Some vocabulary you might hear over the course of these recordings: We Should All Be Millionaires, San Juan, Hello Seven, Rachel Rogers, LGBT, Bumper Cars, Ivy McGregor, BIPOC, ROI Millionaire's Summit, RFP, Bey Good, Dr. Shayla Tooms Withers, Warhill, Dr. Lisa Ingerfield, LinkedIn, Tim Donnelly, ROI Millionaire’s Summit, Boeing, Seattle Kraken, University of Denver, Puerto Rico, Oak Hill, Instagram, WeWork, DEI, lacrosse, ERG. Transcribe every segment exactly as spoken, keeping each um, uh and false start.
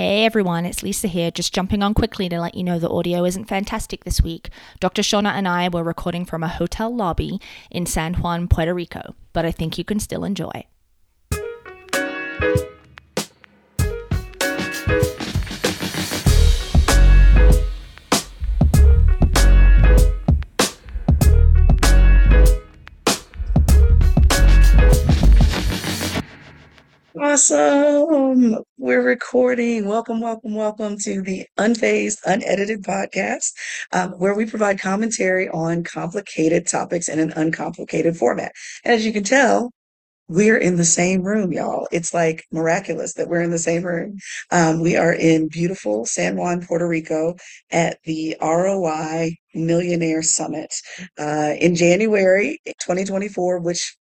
Hey everyone, it's Lisa here, just jumping on quickly to let you know the audio isn't fantastic this week. Doctor Shawna and I were recording from a hotel lobby in San Juan, Puerto Rico, but I think you can still enjoy. Awesome. We're recording. Welcome, welcome, welcome to the Unfazed, Unedited podcast, um, where we provide commentary on complicated topics in an uncomplicated format. As you can tell, we're in the same room, y'all. It's like miraculous that we're in the same room. Um, we are in beautiful San Juan, Puerto Rico at the R O I Millionaire's Summit uh, in January twenty twenty-four, which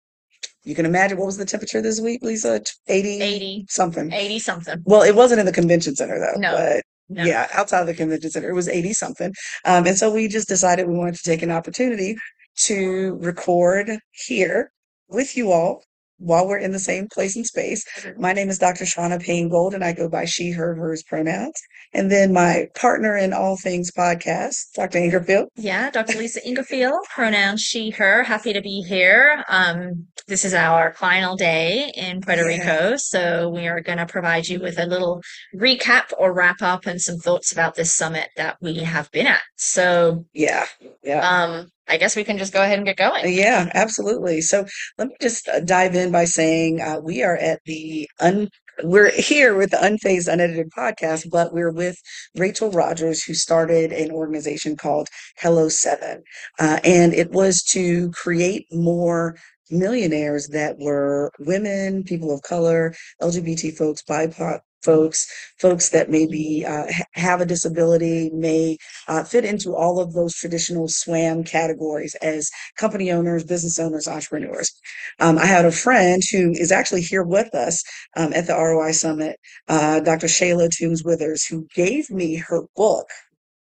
you can imagine, what was the temperature this week, Lisa? eighty, eighty something. eighty something. Well, it wasn't in the convention center, though. No. But no. Yeah, outside of the convention center, it was eighty something. Um, and so we just decided we wanted to take an opportunity to record here with you all while we're in the same place and space. My name is Doctor Shawna Payne-Gold, and I go by she, her, hers pronouns. And then my partner in all things podcast, Doctor Ingerfield. Yeah, Doctor Lisa Ingerfield, pronouns she, her. Happy to be here. Um, this is our final day in Puerto yeah. Rico, so we are going to provide you with a little recap or wrap up and some thoughts about this summit that we have been at. So yeah, yeah. Um, I guess we can just go ahead and get going. Yeah, absolutely. So let me just dive in by saying uh, we are at the un. We're here with the Unfazed, Unedited podcast, but we're with Rachel Rogers, who started an organization called Hello Seven, uh, and it was to create more millionaires that were women, people of color, L G B T folks, B I P O C folks, folks that maybe uh, have a disability, may uh, fit into all of those traditional SWAM categories as company owners, business owners, entrepreneurs. Um, I had a friend who is actually here with us um, at the R O I Summit, uh, Doctor Shayla Tooms Withers, who gave me her book,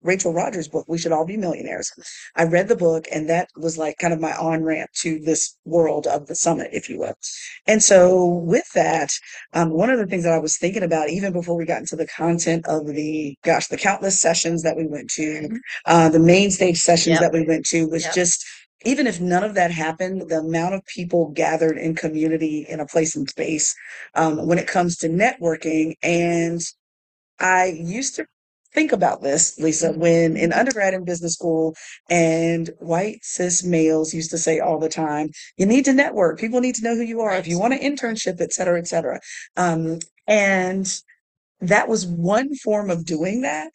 Rachel Rogers' book, We Should All Be Millionaires. I read the book, and that was like kind of my on-ramp to this world of the summit, if you will. And so with that, um, one of the things that I was thinking about, even before we got into the content of the, gosh, the countless sessions that we went to, uh, the main stage sessions yep. that we went to, was yep. just, even if none of that happened, the amount of people gathered in community in a place and space um, when it comes to networking. And I used to think about this, Lisa, when in undergrad and business school, and white cis males used to say all the time, you need to network. People need to know who you are. If you want an internship, et cetera, et cetera. Um, and that was one form of doing that.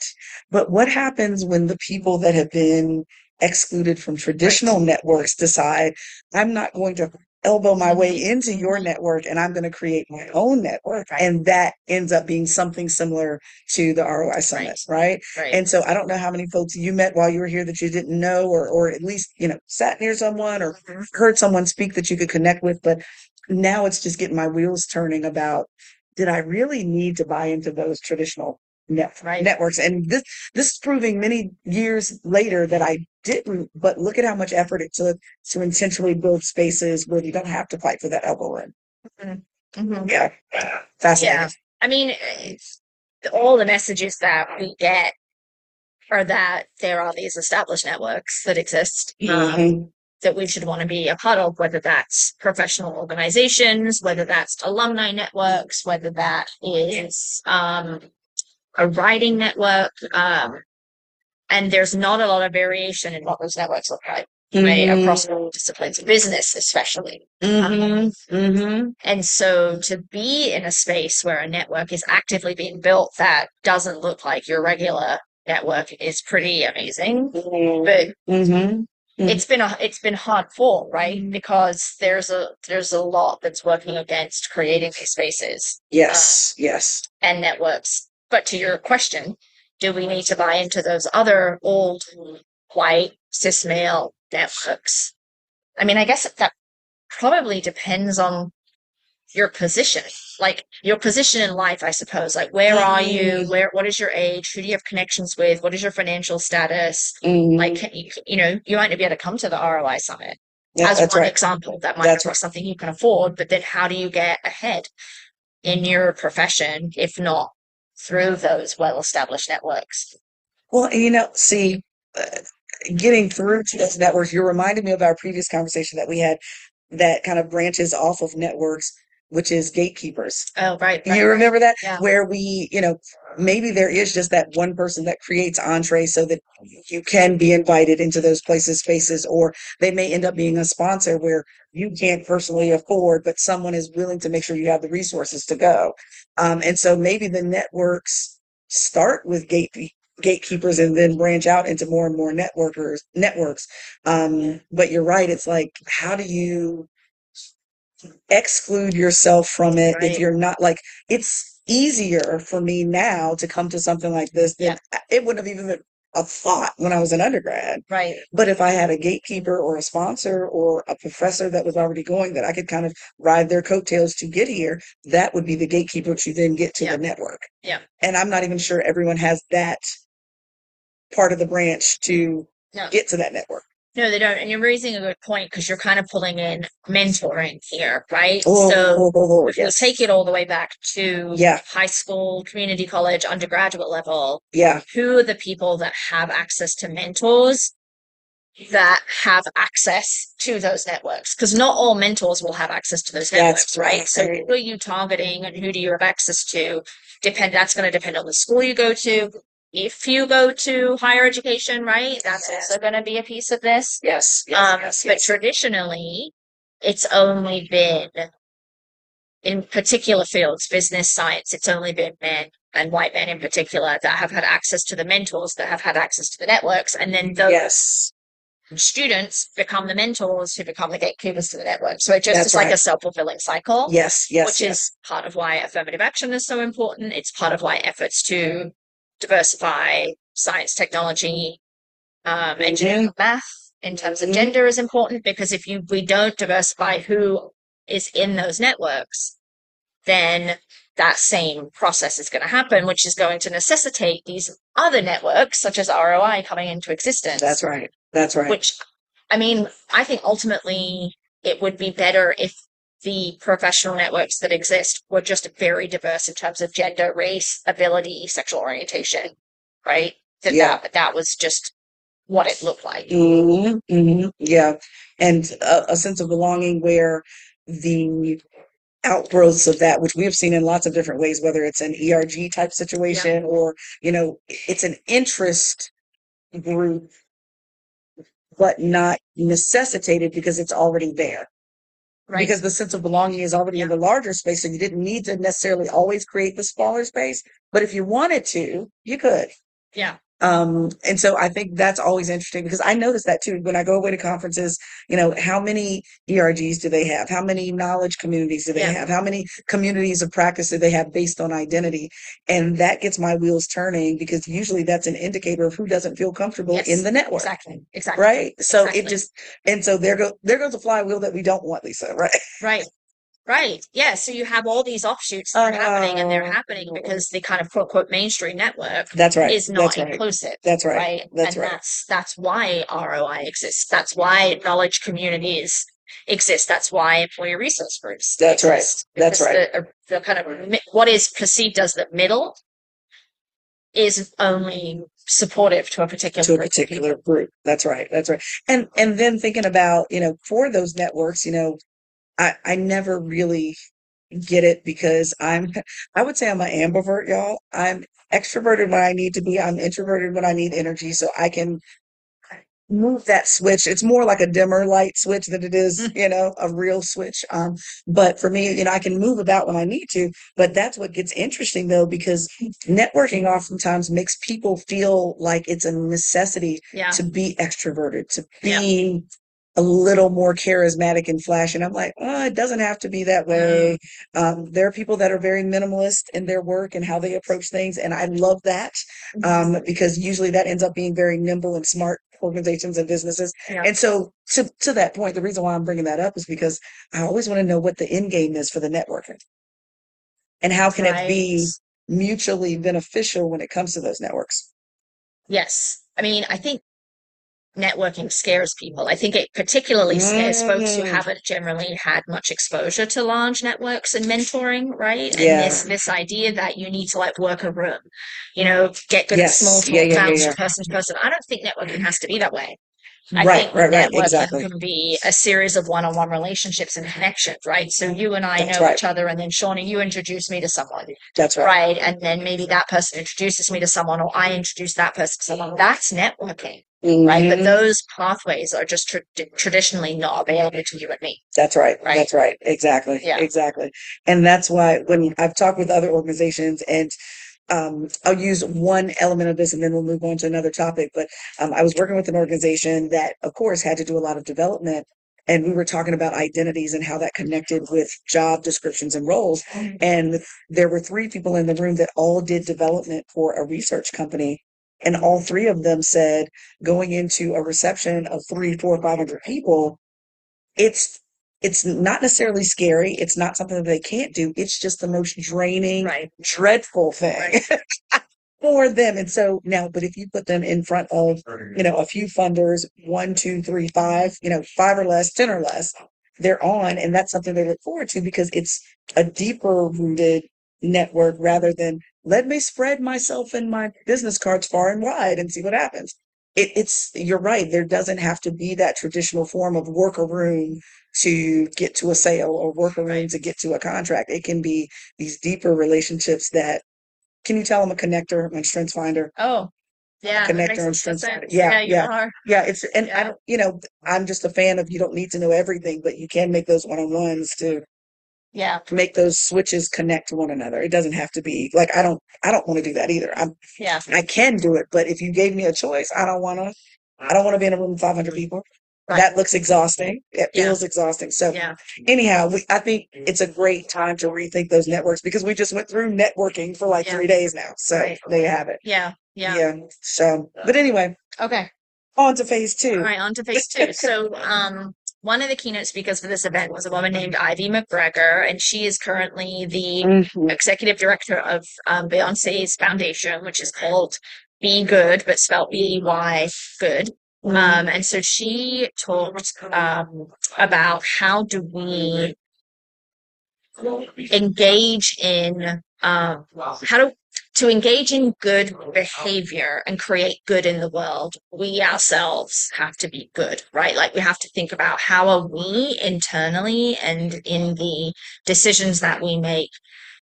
But what happens when the people that have been excluded from traditional right. networks decide, I'm not going to elbow my way into your network, and I'm going to create my own network. Right. And that ends up being something similar to the R O I Summit, right. Right? right? And so I don't know how many folks you met while you were here that you didn't know, or or at least, you know, sat near someone or heard someone speak that you could connect with. But now it's just getting my wheels turning about, did I really need to buy into those traditional Net, right. networks? And this this is proving many years later that I didn't, but look at how much effort it took to intentionally build spaces where you don't have to fight for that elbow room. Mm-hmm. Mm-hmm. Yeah, fascinating. Yeah. I mean, all the messages that we get are that there are these established networks that exist, um, mm-hmm. that we should want to be a part of, whether that's professional organizations, whether that's alumni networks, whether that is um a writing network, um, and there's not a lot of variation in what those networks look like, mm-hmm. right, across all disciplines, business especially. Mm-hmm. Um, mm-hmm. And so to be in a space where a network is actively being built that doesn't look like your regular network is pretty amazing. Mm-hmm. But mm-hmm. Mm-hmm. it's been a it's been hard for, right? Mm-hmm. Because there's a there's a lot that's working against creating these spaces. Yes, um, yes. And networks. But to your question, do we need to buy into those other old white cis male networks? I mean, I guess that probably depends on your position, like your position in life, I suppose. Like, where are you? Where? What is your age? Who do you have connections with? What is your financial status? Mm-hmm. Like, can you, you know, you might not be able to come to the R O I Summit yeah, as one right. example. That might that's be right. something you can afford. But then, how do you get ahead in your profession if not through those well-established networks? Well, you know, see, uh, getting through to those networks, you reminded me of our previous conversation that we had that kind of branches off of networks, which is gatekeepers. Oh, right. right you remember right. that? Yeah. Where we, you know, maybe there is just that one person that creates entree so that you can be invited into those places, spaces, or they may end up being a sponsor where you can't personally afford, but someone is willing to make sure you have the resources to go. Um, and so maybe the networks start with gate gatekeepers and then branch out into more and more networkers, networks. Um, yeah. But you're right. It's like, how do you exclude yourself from it? Right. If you're not, like, it's easier for me now to come to something like this than yeah. it wouldn't have even been a thought when I was an undergrad. Right. But if I had a gatekeeper or a sponsor or a professor that was already going that I could kind of ride their coattails to get here, that would be the gatekeeper to then get to yeah. the network. Yeah. And I'm not even sure everyone has that part of the branch to no. get to that network. No, they don't. And you're raising a good point because you're kind of pulling in mentoring here, right? Oh, so oh, oh, oh, yes. We'll take it all the way back to yeah. high school, community college, undergraduate level. Yeah. Who are the people that have access to mentors that have access to those networks? Because not all mentors will have access to those networks, right. right? So who are you targeting and who do you have access to? Depend. That's going to depend on the school you go to. If you go to higher education, right, that's yes. also going to be a piece of this. Yes. yes, um, yes but yes. Traditionally, it's only been, in particular fields, business, science, it's only been men and white men in particular that have had access to the mentors, that have had access to the networks. And then those yes. students become the mentors who become the gatekeepers to the network. So it just that's is right. like a self-fulfilling cycle. Yes, yes. Which yes. is part of why affirmative action is so important. It's part of why efforts to diversify science, technology, um, engineering, mm-hmm. math in terms of mm-hmm. gender is important, because if you we don't diversify who is in those networks, then that same process is going to happen, which is going to necessitate these other networks such as R O I coming into existence. That's right. That's right. Which, I mean, I think ultimately it would be better if the professional networks that exist were just very diverse in terms of gender, race, ability, sexual orientation, right? That yeah. that, that was just what it looked like. Mm-hmm. Mm-hmm. Yeah. And a, a sense of belonging where the outgrowths of that, which we have seen in lots of different ways, whether it's an E R G type situation yeah. or, you know, it's an interest group, but not necessitated because it's already there. Right. Because the sense of belonging is already yeah. in the larger space, so you didn't need to necessarily always create the smaller space. But if you wanted to, you could. Yeah. Um, and so I think that's always interesting, because I notice that too when I go away to conferences. You know, how many E R Gs do they have? How many knowledge communities do they yeah. have? How many communities of practice do they have based on identity? And that gets my wheels turning, because usually that's an indicator of who doesn't feel comfortable yes. in the network. Exactly. Exactly. Right. So exactly. it just and so there go there goes a flywheel that we don't want, Lisa. Right. Right. Right. Yeah. So you have all these offshoots that are uh, happening, and they're happening because the kind of quote unquote mainstream network that's right. is not that's right. inclusive. That's right. right? That's and right. That's that's why R O I exists. That's why knowledge communities exist. That's why employer resource groups that's exist. Right. That's because right. The, the kind of what is perceived as the middle is only supportive to a particular to a particular group. group. That's right. That's right. And and then thinking about, you know, for those networks, you know. I, I never really get it, because I'm, I would say I'm an ambivert, y'all. I'm extroverted when I need to be. I'm introverted when I need energy. So I can move that switch. It's more like a dimmer light switch than it is, you know, a real switch. Um, but for me, you know, I can move about when I need to. But that's what gets interesting, though, because networking oftentimes makes people feel like it's a necessity yeah. to be extroverted, to be... Yeah. a little more charismatic and flashy. And I'm like, oh, it doesn't have to be that way. Um, there are people that are very minimalist in their work and how they approach things. And I love that um, because usually that ends up being very nimble and smart organizations and businesses. Yeah. And so to, to that point, the reason why I'm bringing that up is because I always want to know what the end game is for the networking and how can right. it be mutually beneficial when it comes to those networks. Yes. I mean, I think networking scares people. I think it particularly scares mm. folks who haven't generally had much exposure to large networks and mentoring, right? And yeah. this this idea that you need to like work a room, you know, get good yes. at small talk, yeah, yeah, yeah, yeah. person to person. I don't think networking has to be that way. I right, think right, networking right, exactly. can be a series of one-on-one relationships and connections, right? So you and I That's know right. each other, and then Shawna, you introduce me to someone. That's right. Right, and then maybe that person introduces me to someone, or I introduce that person to someone. That's networking, mm-hmm. right? But those pathways are just tra- traditionally not available to you and me. That's right. right. That's right. Exactly. Yeah. Exactly. And that's why when I've talked with other organizations and Um, I'll use one element of this and then we'll move on to another topic. But um, I was working with an organization that, of course, had to do a lot of development. And we were talking about identities and how that connected with job descriptions and roles. And there were three people in the room that all did development for a research company. And all three of them said, going into a reception of three, four, five hundred people, it's It's not necessarily scary. It's not something that they can't do. It's just the most draining, right. dreadful thing right. for them. And so now, but if you put them in front of, you know, a few funders, one, two, three, five, you know, five or less, ten or less, they're on. And that's something they look forward to because it's a deeper rooted network rather than let me spread myself and my business cards far and wide and see what happens. It, it's, you're right. There doesn't have to be that traditional form of work a room to get to a sale or work a room to get to a contract. It can be these deeper relationships that, can you tell I'm a connector, I'm a strength finder? Oh, yeah. Connector and strength finder. Yeah, yeah, yeah. You are. Yeah, it's, and yeah. I don't, you know, I'm just a fan of you don't need to know everything, but you can make those one-on-ones to yeah. make those switches connect to one another. It doesn't have to be like, I don't, I don't want to do that either. I'm, yeah. I can do it, but if you gave me a choice, I don't want to, I don't want to be in a room with five hundred people. Right. That looks exhausting. It yeah. feels exhausting. So yeah. anyhow, we, I think it's a great time to rethink those networks because we just went through networking for like yeah. three days now. So right. there you have it. Yeah. Yeah. Yeah. So, but anyway. Okay. On to phase two. All right. On to phase two. So, um, one of the keynote speakers for this event was a woman named Ivy McGregor, and she is currently the mm-hmm. executive director of um, Beyonce's foundation, which is called Bey Good, but spelled B E Y Good. Mm-hmm. Um, and so she talked um, about how do we engage in um, how do to engage in good behavior and create good in the world, we ourselves have to be good, right? Like we have to think about how are we internally and in the decisions that we make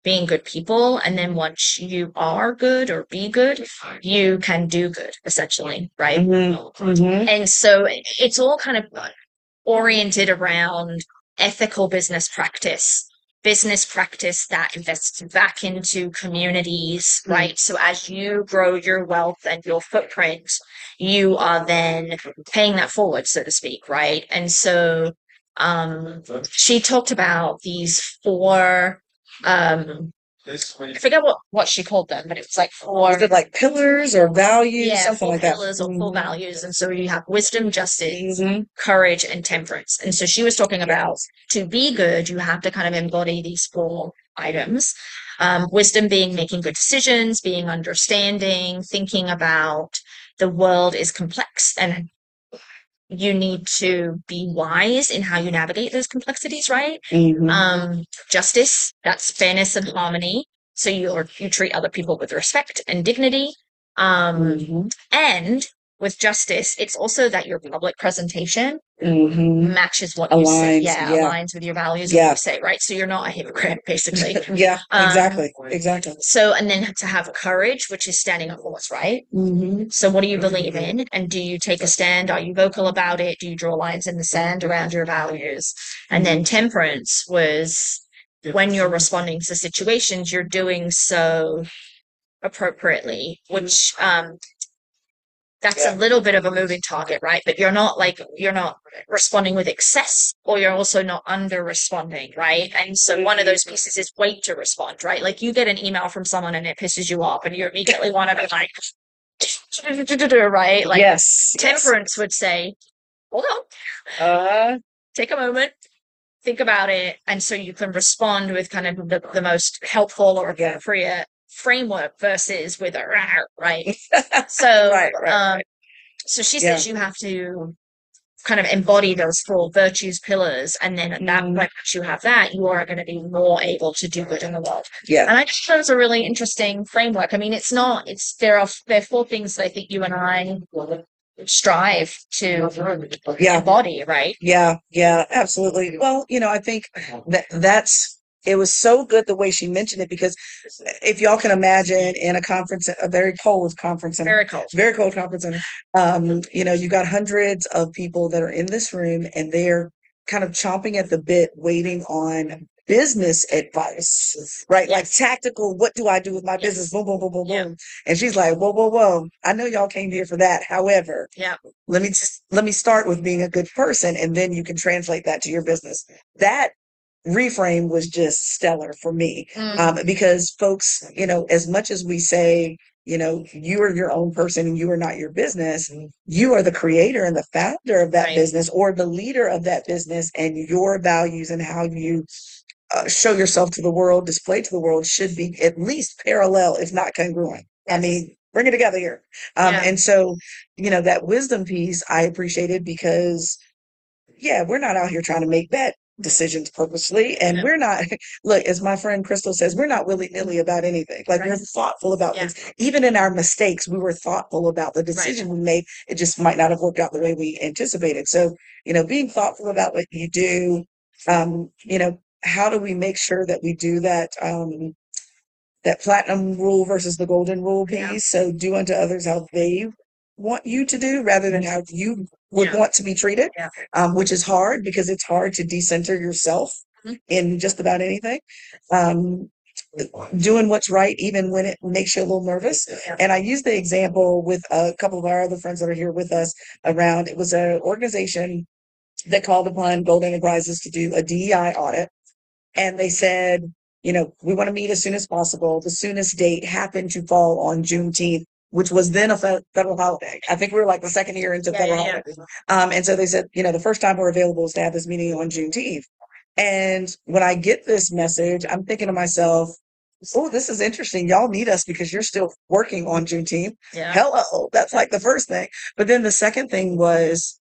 being good people. And then once you are good or be good, you can do good essentially, right? Mm-hmm. Mm-hmm. And so it's all kind of oriented around ethical business practice. business practice that invests back into communities, right? So as you grow your wealth and your footprint, you are then paying that forward, so to speak, right? And so um, she talked about these four, um, I forget what, what she called them, but it was like four. Was it like pillars or values? Yeah, something like that. Pillars or four mm-hmm. values. And so you have wisdom, justice, mm-hmm. courage, and temperance. And so she was talking about to be good, you have to kind of embody these four items. Um, wisdom being making good decisions, being understanding, thinking about the world is complex and you need to be wise in how you navigate those complexities, right? Mm-hmm. Um, justice, that's fairness and harmony. So you you treat other people with respect and dignity. Um, mm-hmm. And with justice, it's also that your public presentation mm-hmm. matches what aligns, you say. Yeah, yeah, aligns with your values yeah. and what you say, right? So you're not a hypocrite, basically. yeah, um, exactly, exactly. So, and then to have courage, which is standing up for what's right. Mm-hmm. So what do you believe mm-hmm. in? And do you take a stand? Are you vocal about it? Do you draw lines in the sand around your values? And then temperance was when you're responding to situations, you're doing so appropriately, which... um That's yeah. a little bit of a moving target, right? But you're not like, you're not responding with excess or you're also not under responding, right? And so one of those pieces is wait to respond, right? Like you get an email from someone and it pisses you off and you immediately want to be like, right? Like yes, temperance yes. would say, hold on, uh, take a moment, think about it. And so you can respond with kind of the, the most helpful or appropriate yeah. framework versus with a right so right, right, um right. So she says yeah. you have to kind of embody those four virtues pillars, and then at that mm. point, once you have that, you are going to be more able to do good in the world. Yeah. And I just thought it was a really interesting framework. I mean, it's not, it's there are there are four things that I think you and I strive to yeah. embody, right? Yeah, yeah, absolutely. Well, you know, I think that that's it was so good the way she mentioned it, because if y'all can imagine, in a conference, a very cold conference, and very cold, very cold conference, and um, you know, you've got hundreds of people that are in this room, and they're kind of chomping at the bit, waiting on business advice, right? Yes. Like tactical, what do I do with my yes. business? Boom, boom, boom, boom, yeah. boom. And she's like, whoa, whoa, whoa! I know y'all came here for that. However, yeah, let me just let me start with being a good person, and then you can translate that to your business. That reframe was just stellar for me, mm. um, because folks, you know, as much as we say, you know, you are your own person and you are not your business, mm. you are the creator and the founder of that right. business, or the leader of that business, and your values and how you uh, show yourself to the world, display to the world, should be at least parallel, if not congruent. I mean, bring it together here. Um, yeah. And so, you know, that wisdom piece I appreciated, because yeah, we're not out here trying to make bets. Decisions purposely, and yeah. we're not, look, as my friend Crystal says, we're not willy-nilly about anything. Like right. we're thoughtful about yeah. things. Even in our mistakes, we were thoughtful about the decision right. we made. It just might not have worked out the way we anticipated. So, you know, being thoughtful about what you do, um, you know, how do we make sure that we do that um that platinum rule versus the golden rule piece? Yeah. So do unto others how they want you to do, rather than how you would yeah. want to be treated, yeah. um, which is hard, because it's hard to decenter yourself mm-hmm. in just about anything. Um, doing what's right, even when it makes you a little nervous. Yeah. And I use the example with a couple of our other friends that are here with us around, it was an organization that called upon Gold Enterprises to do a D E I audit. And they said, you know, we want to meet as soon as possible. The soonest date happened to fall on Juneteenth, which was then a federal holiday. I think we were like the second year into yeah, federal yeah, holidays. Yeah. Um, and so they said, you know, the first time we're available is to have this meeting on Juneteenth. And when I get this message, I'm thinking to myself, oh, this is interesting. Y'all need us because you're still working on Juneteenth. Yeah. Hello, that's like the first thing. But then the second thing was,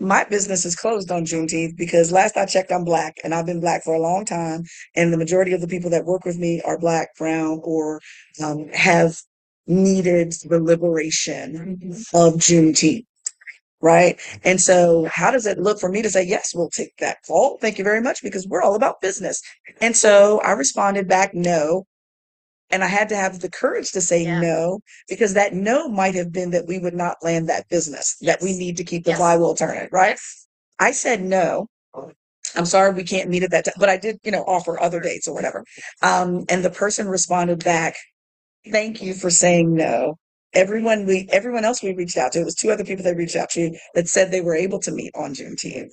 my business is closed on Juneteenth because last I checked, I'm Black, and I've been Black for a long time. And the majority of the people that work with me are Black, brown, or um, have needed the liberation mm-hmm. of Juneteenth, right? And so how does it look for me to say, yes, we'll take that call. Thank you very much, because we're all about business. And so I responded back, no. And I had to have the courage to say yeah. no, because that no might have been that we would not land that business, yes. that we need to keep the yes. flywheel turning, right? I said no. I'm sorry, we can't meet at that time. But I did, you know, offer other dates or whatever. Um, and the person responded back, thank you for saying no. Everyone we, everyone else we reached out to, it was two other people they reached out to that said they were able to meet on Juneteenth.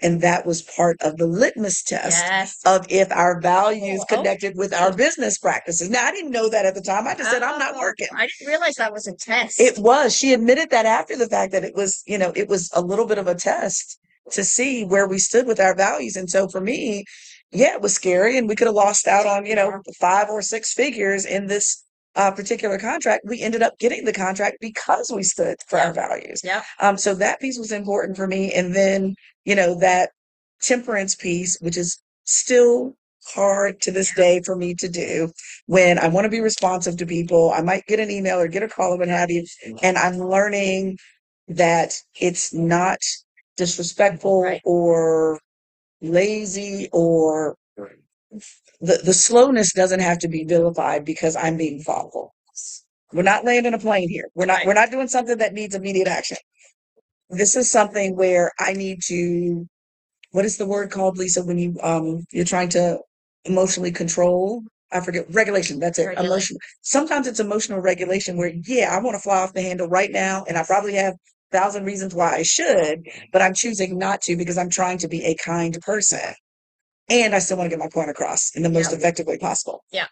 And that was part of the litmus test yes. of if our values oh, connected oh. with our business practices. Now, I didn't know that at the time. I just oh, said, I'm not working. I didn't realize that was a test. It was. She admitted that after the fact, that it was, you know, it was a little bit of a test to see where we stood with our values. And so for me, yeah, it was scary. And we could have lost out on, you know, five or six figures in this uh, particular contract. We ended up getting the contract because we stood for yeah. our values. Yeah. Um. So that piece was important for me. And then, you know, that temperance piece, which is still hard to this yeah. day for me to do, when I want to be responsive to people, I might get an email or get a call or what have you, and I'm learning that it's not disrespectful right. or lazy, or the, the slowness doesn't have to be vilified because I'm being thoughtful. We're not landing a plane here. We're not, right. we're not doing something that needs immediate action. This is something where I need to, what is the word called, Lisa, when you, um, you're trying to emotionally control? I forget, regulation, that's it, regulation. Emotional. Sometimes it's emotional regulation where, yeah, I want to fly off the handle right now, and I probably have a thousand reasons why I should, but I'm choosing not to because I'm trying to be a kind person, and I still want to get my point across in the most yeah. effective way possible. Yeah.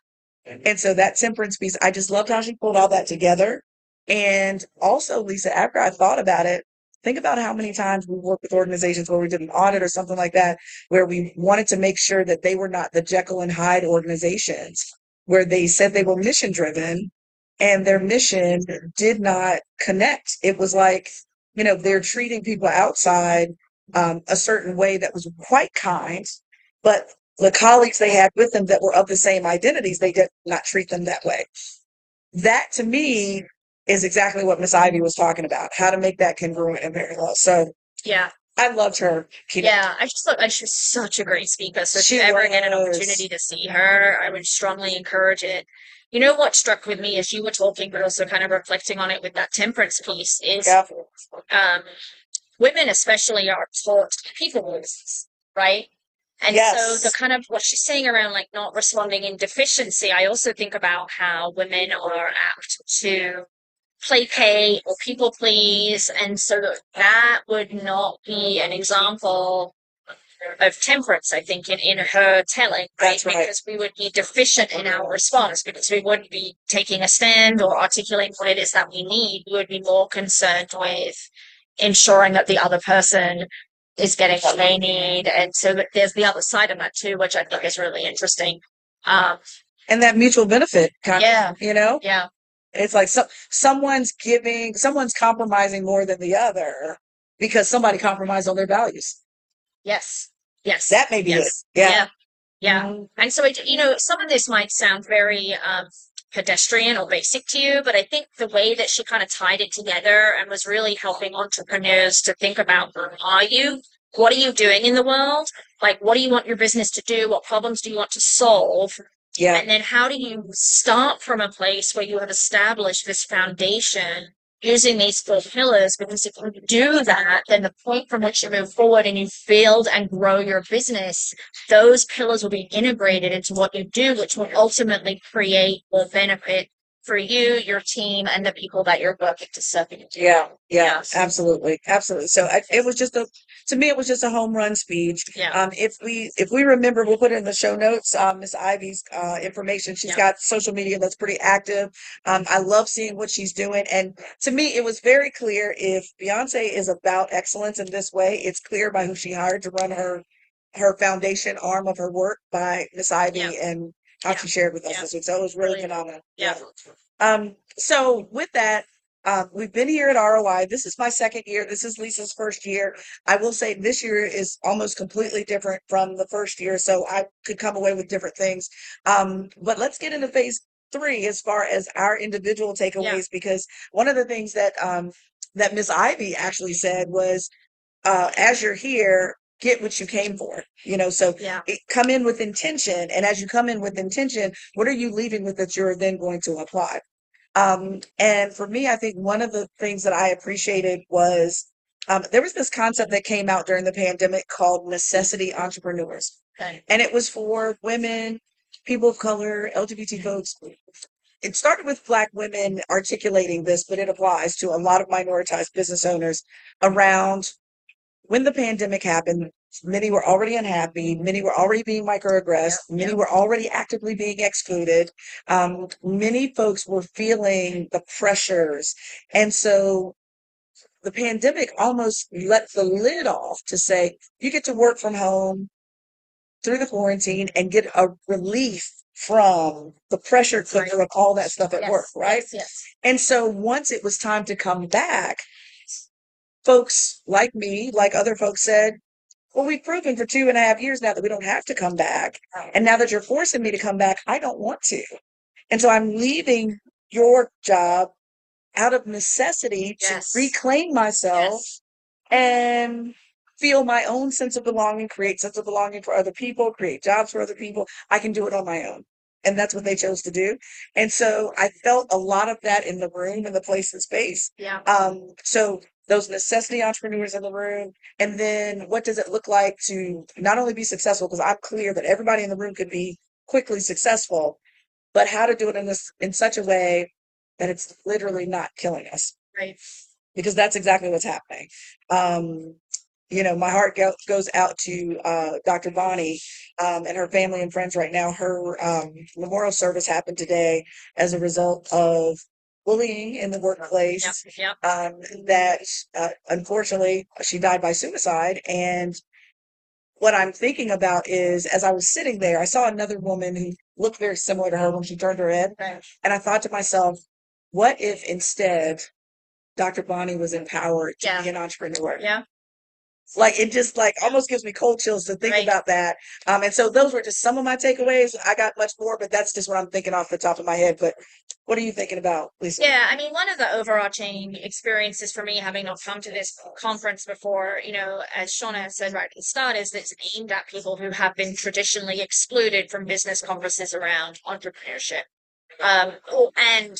And so that temperance piece, I just loved how she pulled all that together. And also, Lisa, after I thought about it, think about how many times we worked with organizations where we did an audit or something like that, where we wanted to make sure that they were not the Jekyll and Hyde organizations, where they said they were mission driven, and their mission did not connect. It was like, you know, they're treating people outside um, a certain way that was quite kind, but the colleagues they had with them that were of the same identities, they did not treat them that way. That to me is exactly what Miss Ivy was talking about, how to make that congruent and parallel. So yeah, I loved her. Keep yeah, it. I just thought she was such a great speaker. So if she you ever was. Get an opportunity to see her, I would strongly encourage it. You know what struck with me as you were talking, but also kind of reflecting on it with that temperance piece is yeah. um, women especially are taught people moves, right? And yes. so the kind of what she's saying around like not responding in deficiency, I also think about how women are apt to placate or people please. And so that would not be an example of temperance, I think, in, in her telling, right? right? Because we would be deficient in our response because we wouldn't be taking a stand or articulating what it is that we need. We would be more concerned with ensuring that the other person is getting what they need. And so there's the other side of that too, which I think is really interesting. Um, and that mutual benefit kind yeah, of, you know? Yeah. It's like so, someone's giving, someone's compromising more than the other because somebody compromised on their values. Yes. Yes. That may be yes. it. Yeah. Yeah. yeah. Mm-hmm. And so, it, you know, some of this might sound very um, pedestrian or basic to you, but I think the way that she kind of tied it together and was really helping entrepreneurs to think about who are you? What are you doing in the world? Like, what do you want your business to do? What problems do you want to solve? Yeah. And then how do you start from a place where you have established this foundation using these four pillars? Because if you do that, then the point from which you move forward and you build and grow your business, those pillars will be integrated into what you do, which will ultimately create more benefit for you, your team, and the people that you're working to serve. Yeah, yeah, absolutely, absolutely. So I, it was just a, to me, it was just a home run speech. Yeah. Um, if we if we remember, we'll put it in the show notes. Um, Miss Ivy's uh, information. She's yeah. got social media that's pretty active. Um, I love seeing what she's doing, and to me, it was very clear. If Beyonce is about excellence in this way, it's clear by who she hired to run her her foundation arm of her work by Miss Ivy yeah. and. How yeah. she shared with us yeah. this week. So it was really Brilliant. phenomenal. Yeah. yeah. Um, so with that, um, we've been here at R O I. This is my second year. This is Lisa's first year. I will say this year is almost completely different from the first year. So I could come away with different things. Um, but let's get into phase three as far as our individual takeaways, yeah. because one of the things that um, that Miss Ivy actually said was, uh, as you're here, get what you came for, you know, so yeah. it, come in with intention. And as you come in with intention, what are you leaving with that you're then going to apply? Um, and for me, I think one of the things that I appreciated was um, there was this concept that came out during the pandemic called necessity entrepreneurs. Okay. And it was for women, people of color, L G B T folks. It started with Black women articulating this, but it applies to a lot of minoritized business owners around when the pandemic happened, many were already unhappy. Many were already being microaggressed. Yeah, many yeah. were already actively being excluded. Um, many folks were feeling the pressures. And so the pandemic almost let the lid off to say, you get to work from home through the quarantine and get a relief from the pressure cooker of all that stuff at yes, work, right? Yes, yes. And so once it was time to come back, folks like me, like other folks said, well, we've proven for two and a half years now that we don't have to come back. And now that you're forcing me to come back, I don't want to. And so I'm leaving your job out of necessity yes. to reclaim myself yes. and feel my own sense of belonging, create sense of belonging for other people, create jobs for other people. I can do it on my own. And that's what they chose to do. And so I felt a lot of that in the room, in the place and space. Yeah. Um, so those necessity entrepreneurs in the room, and then what does it look like to not only be successful, because I'm clear that everybody in the room could be quickly successful, but how to do it in this in such a way that it's literally not killing us. Right. Because that's exactly what's happening. Um, you know, my heart go, goes out to uh, Doctor Bonnie um, and her family and friends right now. Her um, memorial service happened today as a result of bullying in the workplace, yeah, yeah. Um, that uh, unfortunately she died by suicide. And what I'm thinking about is, as I was sitting there, I saw another woman who looked very similar to her when she turned her head. Right. And I thought to myself, what if instead Doctor Bonnie was empowered to yeah. be an entrepreneur? Yeah. Like, it just, like, almost gives me cold chills to think right. about that. Um, and so those were just some of my takeaways. I got much more, but that's just what I'm thinking off the top of my head. But what are you thinking about, Lisa? Yeah, I mean, one of the overarching experiences for me, having not come to this conference before, you know, as Shawna said right at the start, is that it's aimed at people who have been traditionally excluded from business conferences around entrepreneurship. Um, and...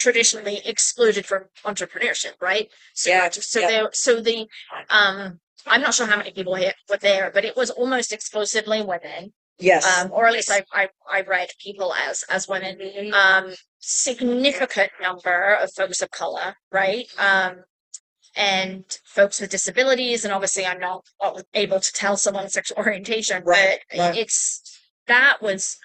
traditionally excluded from entrepreneurship, right? So, yeah. So, yeah. so the, um, I'm not sure how many people here were there, but it was almost exclusively women. Yes. Um, or at least I, I, I read people as, as women. Mm-hmm. Um, significant number of folks of color, right? Um, and folks with disabilities. And obviously, I'm not able to tell someone's sexual orientation, right. but right. it's that was.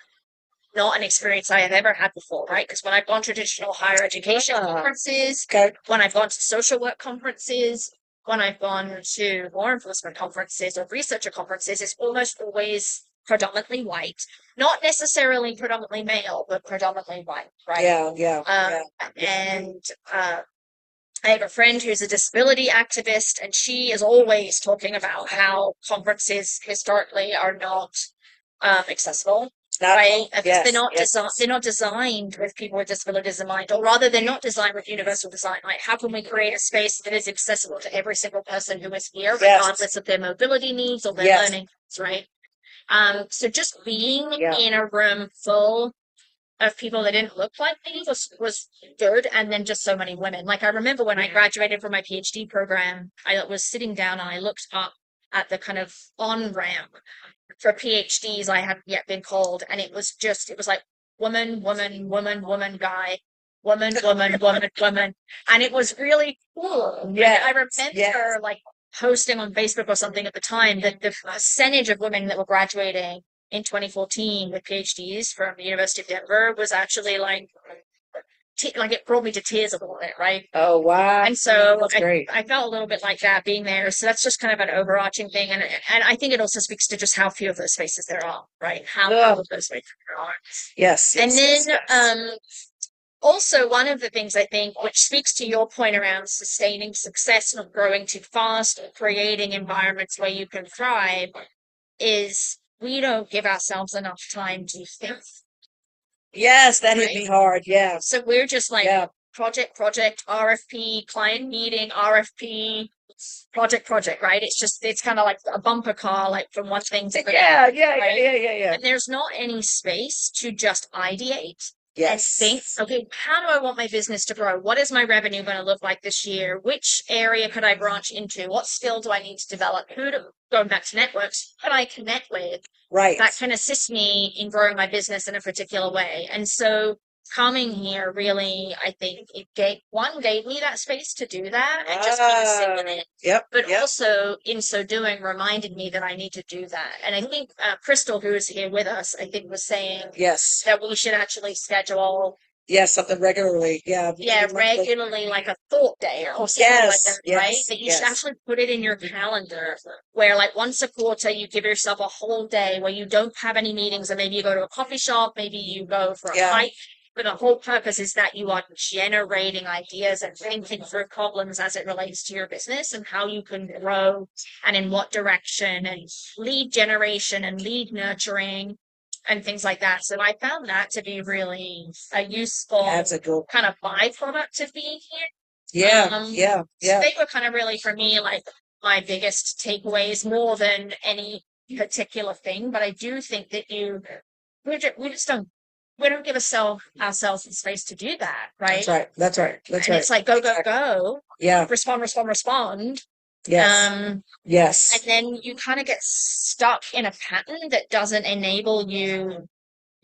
Not an experience I have ever had before, right? Because when I've gone to traditional higher education uh, conferences, okay. when I've gone to social work conferences, when I've gone to law enforcement conferences or researcher conferences, it's almost always predominantly white. Not necessarily predominantly male, but predominantly white, right? Yeah, yeah. Um, yeah. And uh, I have a friend who's a disability activist, and she is always talking about how conferences historically are not um, accessible. Not, right, yes, they're not yes. designed. They're not designed with people with disabilities in mind, or rather, they're not designed with universal design. Like, how can we create a space that is accessible to every single person who is here, regardless yes. of their mobility needs or their yes. learning needs, right? Um, so just being yeah. in a room full of people that didn't look like me was was good, and then just so many women. Like, I remember when I graduated from my PhD program, I was sitting down and I looked up at the kind of on-ramp for PhDs I hadn't yet been called, and it was just it was like woman, woman, woman, woman, guy, woman, woman, woman, woman, and it was really cool. Yeah, I remember yes. like posting on Facebook or something at the time that the percentage of women that were graduating in twenty fourteen with PhDs from the University of Denver was actually like t- like it brought me to tears a little bit, right? Oh wow! And so that's I, great. I felt a little bit like that being there. So that's just kind of an overarching thing, and and I think it also speaks to just how few of those spaces there are, right? How few of those spaces there are. Yes. And yes, then yes. um also one of the things I think, which speaks to your point around sustaining success, not growing too fast, or creating environments where you can thrive, is we don't give ourselves enough time to think. Yes, that right? hit me hard. Yeah. So we're just like yeah. project, project, R F P, client meeting, R F P, project, project, right? It's just, it's kind of like a bumper car, like from one thing to the yeah, next. Yeah, right? yeah, yeah, yeah, yeah. And there's not any space to just ideate yes. and think, okay, how do I want my business to grow? What is my revenue going to look like this year? Which area could I branch into? What skill do I need to develop? Who do, going back to networks, who can I connect with? Right. That can assist me in growing my business in a particular way. And so coming here really, I think it gave one gave me that space to do that and uh, just kind of sit in it. Yep. But yep. also in so doing reminded me that I need to do that. And I think uh, Crystal, who is here with us, I think was saying yes that we should actually schedule yeah something regularly. Yeah. Yeah, regularly, like a thought day or something yes, like that, yes, right? That you yes. should actually put it in your calendar where like once a quarter you give yourself a whole day where you don't have any meetings, and maybe you go to a coffee shop, maybe you go for a yeah. hike. But the whole purpose is that you are generating ideas and thinking through problems as it relates to your business and how you can grow and in what direction, and lead generation and lead nurturing and things like that. So I found that to be really a useful That's a cool. kind of byproduct of being here. Yeah, um, yeah, yeah. So they were kind of really, for me, like my biggest takeaways more than any particular thing. But I do think that you, we just, we just don't, we don't give ourselves ourselves the space to do that, right? That's right. That's right. That's and right. It's like go, go, go. Yeah. Respond, respond, respond. Yes. Um, yes. And then you kind of get stuck in a pattern that doesn't enable you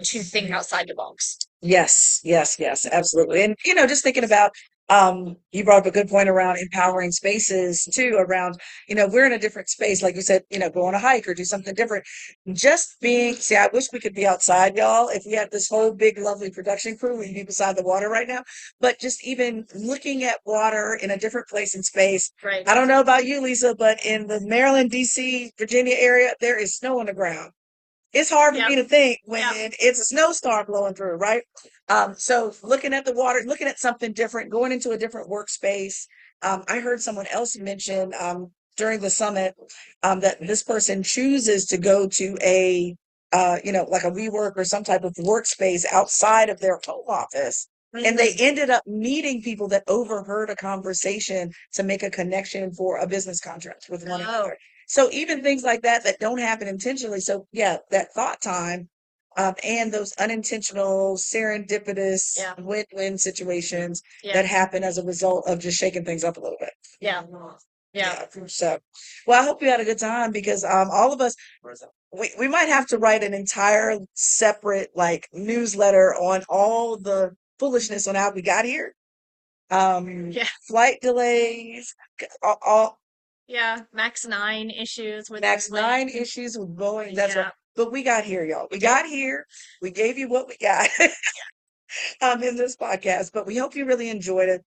to think outside the box. Yes. Yes. Yes. Absolutely. And you know, just thinking about. Um, you brought up a good point around empowering spaces too, around, you know, we're in a different space. Like you said, you know, go on a hike or do something different. Just being, see, I wish we could be outside, y'all. If we had this whole big, lovely production crew, we'd be beside the water right now. But just even looking at water in a different place in space. Right. I don't know about you, Lisa, but in the Maryland, D C, Virginia area, there is snow on the ground. It's hard for yep. me to think when yep. it's a snowstorm blowing through, right? Um, so looking at the water, looking at something different, going into a different workspace. Um, I heard someone else mention um, during the summit um, that this person chooses to go to a, uh, you know, like a WeWork or some type of workspace outside of their home office. Mm-hmm. And they ended up meeting people that overheard a conversation to make a connection for a business contract with one oh. another. So even things like that, that don't happen intentionally. So yeah, that thought time um, and those unintentional serendipitous yeah. win-win situations yeah. that happen as a result of just shaking things up a little bit. Yeah. Yeah. yeah. So, well, I hope you had a good time, because um, all of us, we, we might have to write an entire separate like newsletter on all the foolishness on how we got here, um yeah. flight delays, all, all yeah max nine issues with max nine plane. issues with Boeing. That's yeah. right. But we got here, y'all. We got here. We gave you what we got yeah. um in this podcast, but we hope you really enjoyed it.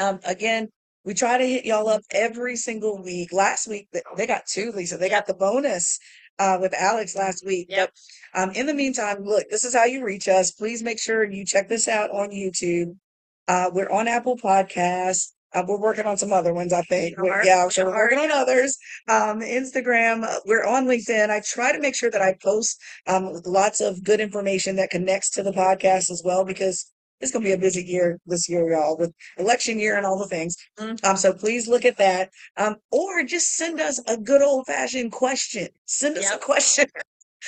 Um again, we try to hit y'all up every single week. Last week they got two, Lisa. They got the bonus Uh, with Alex last week. Yep. But, um, in the meantime, look, this is how you reach us. Please make sure you check this out on YouTube. Uh, we're on Apple Podcasts. Uh, we're working on some other ones, I think. We're, yeah, I'm sure we're working on others. Um, Instagram, we're on LinkedIn. I try to make sure that I post um, lots of good information that connects to the podcast as well, because it's going to be a busy year this year, y'all, with election year and all the things. Mm-hmm. Um, so please look at that. Um, or just send us a good old-fashioned question. Send us yep. a question.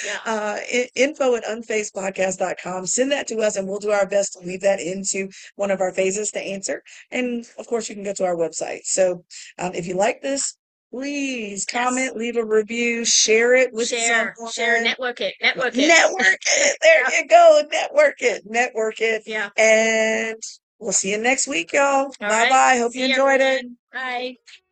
Yeah. Uh, info at unfazed podcast dot com. Send that to us, and we'll do our best to weave that into one of our phases to answer. And, of course, you can go to our website. So um, if you like this, please comment, yes. leave a review, share it with share, someone. Share, network it, network it. Network it. There yeah. you go. Network it, network it. Yeah. And we'll see you next week, y'all. All bye right. bye. Hope see you enjoyed everyone. it. Bye.